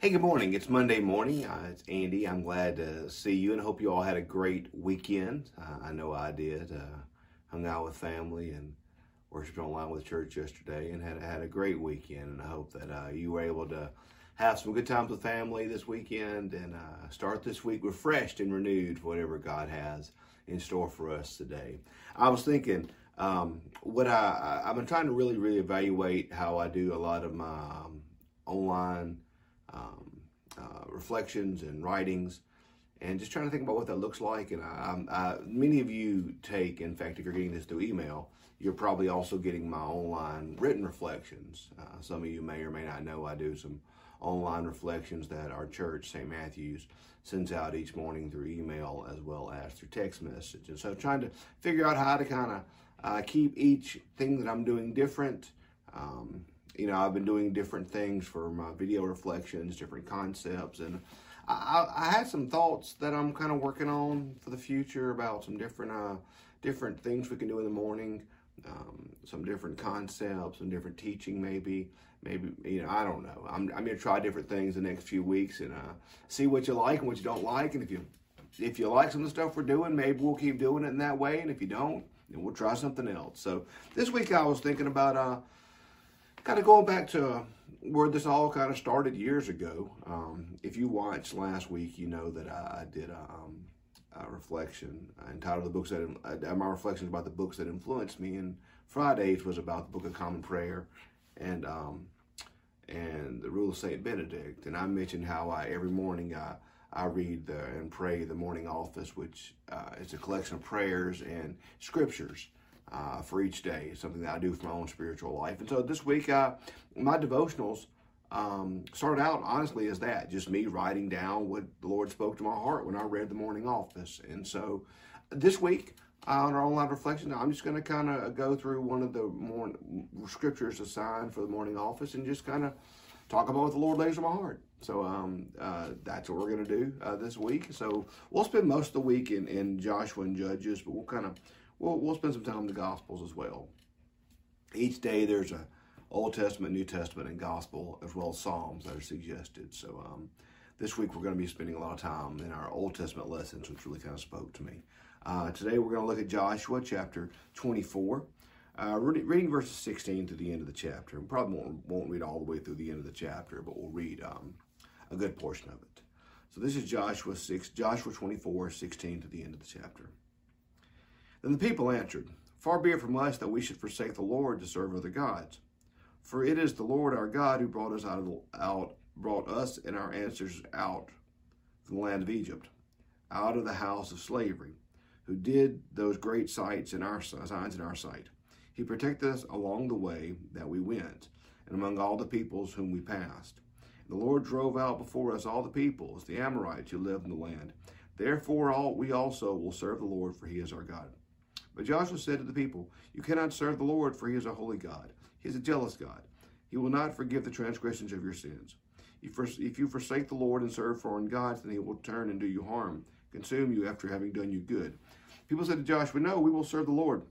Hey, good morning. It's Monday morning. It's Andy. I'm glad to see you and hope you all had a great weekend. I know I did. Hung out with family and worshiped online with church yesterday and had a great weekend. And I hope that you were able to have some good times with family this weekend and start this week refreshed and renewed for whatever God has in store for us today. I was thinking, I've been trying to really evaluate how I do a lot of my online reflections and writings, and just trying to think about what that looks like. And many of you take, in fact, if you're getting this through email, you're probably also getting my online written reflections. Some of you may or may not know I do some online reflections that our church, St. Matthew's, sends out each morning through email as well as through text message. And so trying to figure out how to kind of keep each thing that I'm doing different. You know, I've been doing different things for my video reflections, different concepts, and I had some thoughts that I'm kind of working on for the future about some different things we can do in the morning, some different concepts, some different teaching maybe, you know, I don't know. I'm going to try different things the next few weeks and see what you like and what you don't like, and if you like some of the stuff we're doing, maybe we'll keep doing it in that way, and if you don't, then we'll try something else. So this week I was thinking about kind of going back to where this all kind of started years ago. If you watched last week, you know that I did a reflection entitled "The Books That," my reflections about the books that influenced me. And Friday's was about the Book of Common Prayer and the Rule of Saint Benedict. And I mentioned how every morning I read and pray the morning office, which is a collection of prayers and scriptures for each day, something that I do for my own spiritual life. And so this week, my devotionals started out, honestly, as that, just me writing down what the Lord spoke to my heart when I read the morning office. And so this week, on our online reflection, I'm just going to kind of go through one of the more scriptures assigned for the morning office and just kind of talk about what the Lord lays on my heart. So that's what we're going to do this week. So we'll spend most of the week in Joshua and Judges, but we'll spend some time in the Gospels as well. Each day there's an Old Testament, New Testament, and Gospel, as well as Psalms that are suggested. So this week we're going to be spending a lot of time in our Old Testament lessons, which really kind of spoke to me. Today we're going to look at Joshua chapter 24, reading verses 16 to the end of the chapter. We probably won't read all the way through the end of the chapter, but we'll read a good portion of it. So this is Joshua 24, 16 to the end of the chapter. Then the people answered, "Far be it from us that we should forsake the Lord to serve other gods. For it is the Lord our God who brought us and our ancestors out from the land of Egypt, out of the house of slavery, who did those great signs in our sight. He protected us along the way that we went, and among all the peoples whom we passed. And the Lord drove out before us all the peoples, the Amorites who lived in the land. Therefore we also will serve the Lord, for he is our God." But Joshua said to the people, "You cannot serve the Lord, for he is a holy God. He is a jealous God. He will not forgive the transgressions of your sins. If you forsake the Lord and serve foreign gods, then he will turn and do you harm, consume you after having done you good." People said to Joshua, "No, we will serve the Lord."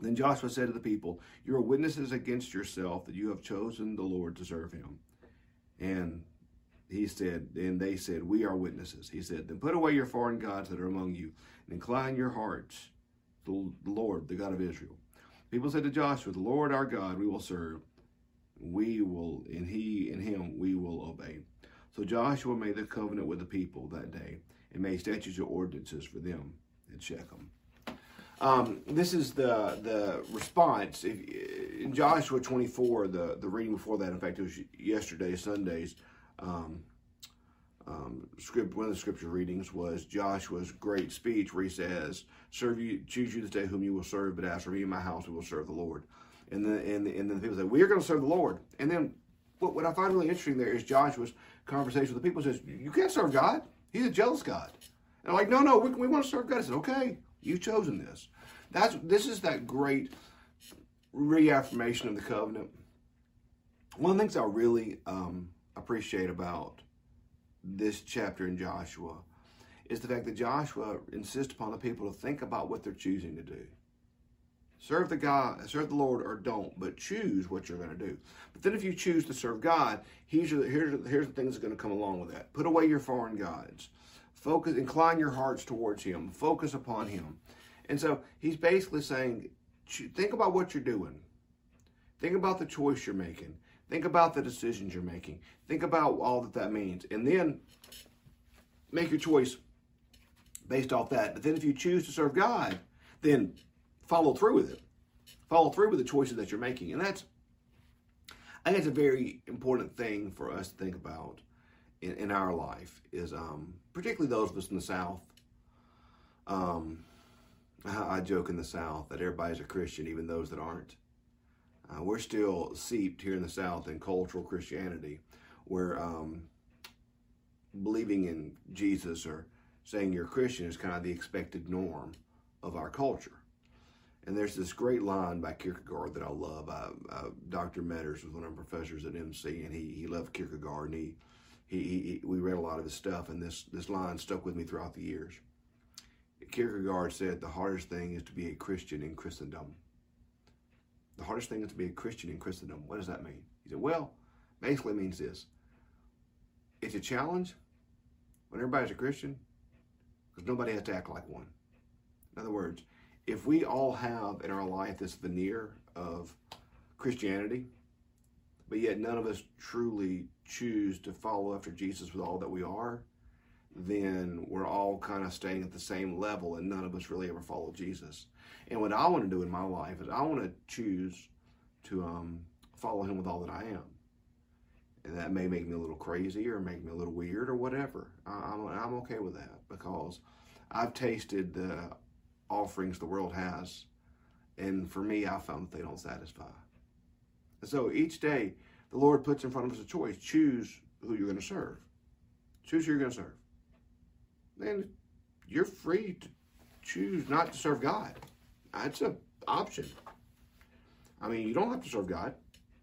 Then Joshua said to the people, "You are witnesses against yourself that you have chosen the Lord to serve him." And they said, "We are witnesses." He said, "Then put away your foreign gods that are among you, and incline your hearts to the Lord, the God of Israel." People said to Joshua, "The Lord our God we will serve, and him we will obey." So Joshua made the covenant with the people that day, and made statutes and ordinances for them at Shechem. This is the response. In Joshua 24, the reading before that, in fact, it was yesterday, Sunday's, one of the scripture readings was Joshua's great speech, where he says, "Choose you this day whom you will serve, but as for me and my house, we will serve the Lord." And then the people say, "We are going to serve the Lord." And then what I find really interesting there is Joshua's conversation with the people says, "You can't serve God. He's a jealous God." And they're like, "No, we want to serve God." I said, "Okay, you've chosen this." This is that great reaffirmation of the covenant. One of the things I really appreciate about this chapter in Joshua is the fact that Joshua insists upon the people to think about what they're choosing to do. Serve the God, serve the Lord, or don't, but choose what you're going to do. But then if you choose to serve God, here's the things that's going to come along with that. Put away your foreign gods. Focus, incline your hearts towards Him. Focus upon Him. And so he's basically saying, think about what you're doing. Think about the choice you're making. Think about the decisions you're making. Think about all that that means. And then make your choice based off that. But then if you choose to serve God, then follow through with it. Follow through with the choices that you're making. And that's, I think it's a very important thing for us to think about in our life is, particularly those of us in the South. I joke in the South that everybody's a Christian, even those that aren't. We're still seeped here in the South in cultural Christianity, where believing in Jesus or saying you're Christian is kind of the expected norm of our culture. And there's this great line by Kierkegaard that I love. Dr. Metters was one of our professors at MC, and he loved Kierkegaard, and we read a lot of his stuff, and this line stuck with me throughout the years. Kierkegaard said, "The hardest thing is to be a Christian in Christendom." The hardest thing is to be a Christian in Christendom. What does that mean? He said, well, basically it means this. It's a challenge when everybody's a Christian because nobody has to act like one. In other words, if we all have in our life this veneer of Christianity, but yet none of us truly choose to follow after Jesus with all that we are, then we're all kind of staying at the same level and none of us really ever follow Jesus. And what I want to do in my life is I want to choose to follow Him with all that I am. And that may make me a little crazy or make me a little weird or whatever. I'm okay with that because I've tasted the offerings the world has. And for me, I found that they don't satisfy. And so each day, the Lord puts in front of us a choice. Choose who you're going to serve. Choose who you're going to serve. Then you're free to choose not to serve God. That's an option. I mean, you don't have to serve God.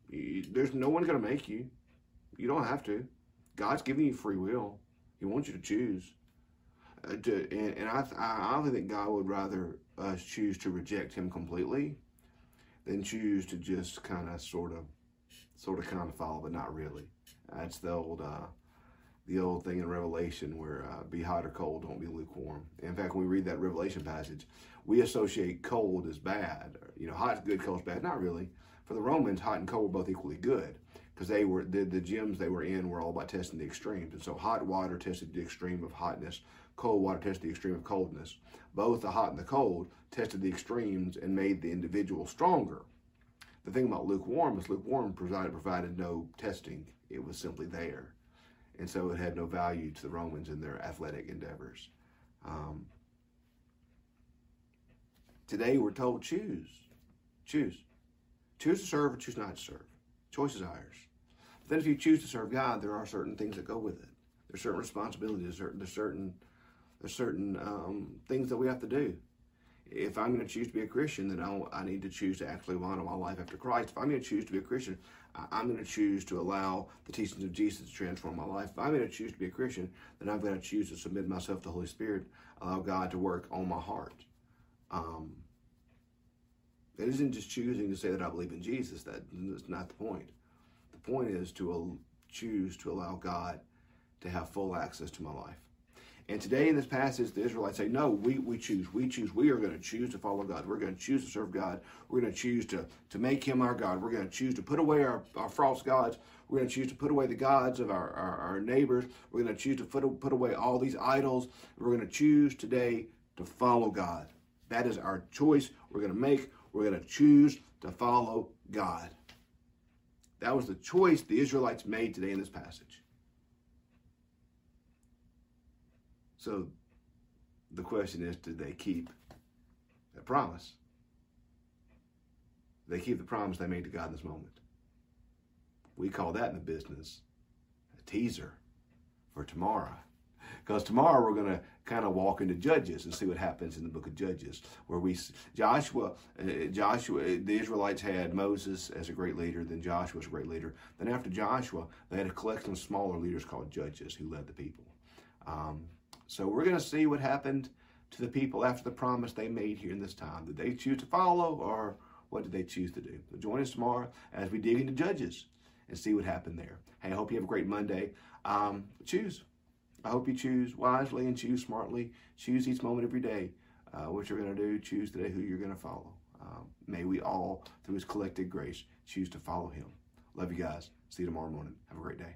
There's no one going to make you. You don't have to. God's giving you free will. He wants you to choose. I don't think God would rather us choose to reject Him completely than choose to just kind of, sort of, kind of follow, but not really. That's the old thing in Revelation where be hot or cold, don't be lukewarm. In fact, when we read that Revelation passage, we associate cold as bad. You know, hot's good, cold's bad. Not really. For the Romans, hot and cold were both equally good because they were the gyms they were in were all about testing the extremes. And so hot water tested the extreme of hotness. Cold water tested the extreme of coldness. Both the hot and the cold tested the extremes and made the individual stronger. The thing about lukewarm is lukewarm provided no testing. It was simply there. And so it had no value to the Romans in their athletic endeavors. Today we're told choose. Choose. Choose to serve or choose not to serve. Choice is ours. But then if you choose to serve God, there are certain things that go with it. There's certain responsibilities. There's certain things that we have to do. If I'm going to choose to be a Christian, then I need to choose to actually model my life after Christ. If I'm going to choose to be a Christian, I'm going to choose to allow the teachings of Jesus to transform my life. If I'm going to choose to be a Christian, then I'm going to choose to submit myself to the Holy Spirit, allow God to work on my heart. It isn't just choosing to say that I believe in Jesus. That's not the point. The point is to choose to allow God to have full access to my life. And today in this passage, the Israelites say, no, we choose. We choose. We are going to choose to follow God. We're going to choose to serve God. We're going to choose to make Him our God. We're going to choose to put away our false gods. We're going to choose to put away the gods of our neighbors. We're going to choose to put away all these idols. We're going to choose today to follow God. That is our choice we're going to make. We're going to choose to follow God. That was the choice the Israelites made today in this passage. So the question is, did they keep that promise? Did they keep the promise they made to God in this moment? We call that in the business a teaser for tomorrow. Because tomorrow we're going to kind of walk into Judges and see what happens in the book of Judges, where the Israelites had Moses as a great leader, then Joshua as a great leader. Then after Joshua, they had a collection of smaller leaders called Judges who led the people. So we're going to see what happened to the people after the promise they made here in this time? Did they choose to follow, or what did they choose to do? So join us tomorrow as we dig into Judges and see what happened there. Hey, I hope you have a great Monday. Choose. I hope you choose wisely and choose smartly. Choose each moment of your day what you're going to do. Choose today who you're going to follow. May we all, through his collective grace, choose to follow him. Love you guys. See you tomorrow morning. Have a great day.